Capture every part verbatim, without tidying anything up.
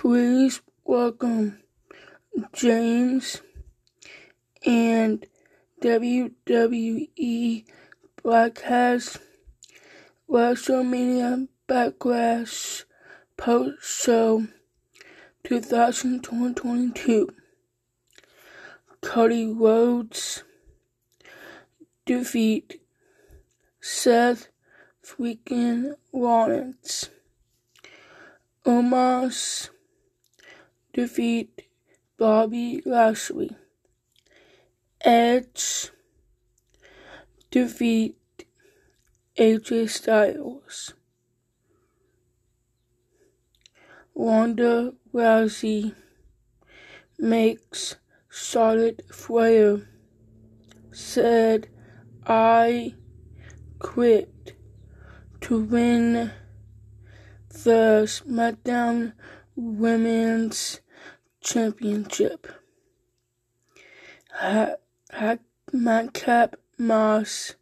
Please welcome James and W W E broadcast WrestleMania Backlash post-show twenty twenty-two. Cody Rhodes defeat Seth Freakin' Rollins. Omos defeat Bobby Lashley. Edge defeat A J Styles. Ronda Rousey makes Charlotte Flair said I quit to win the SmackDown Women's Championship. Ha- ha- Madcap Moss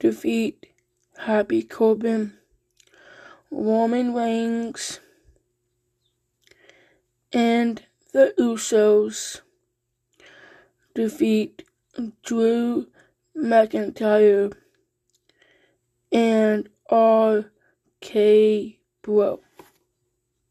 defeat Happy Corbin. Roman Reigns and the Usos defeat Drew McIntyre and R K. Bro.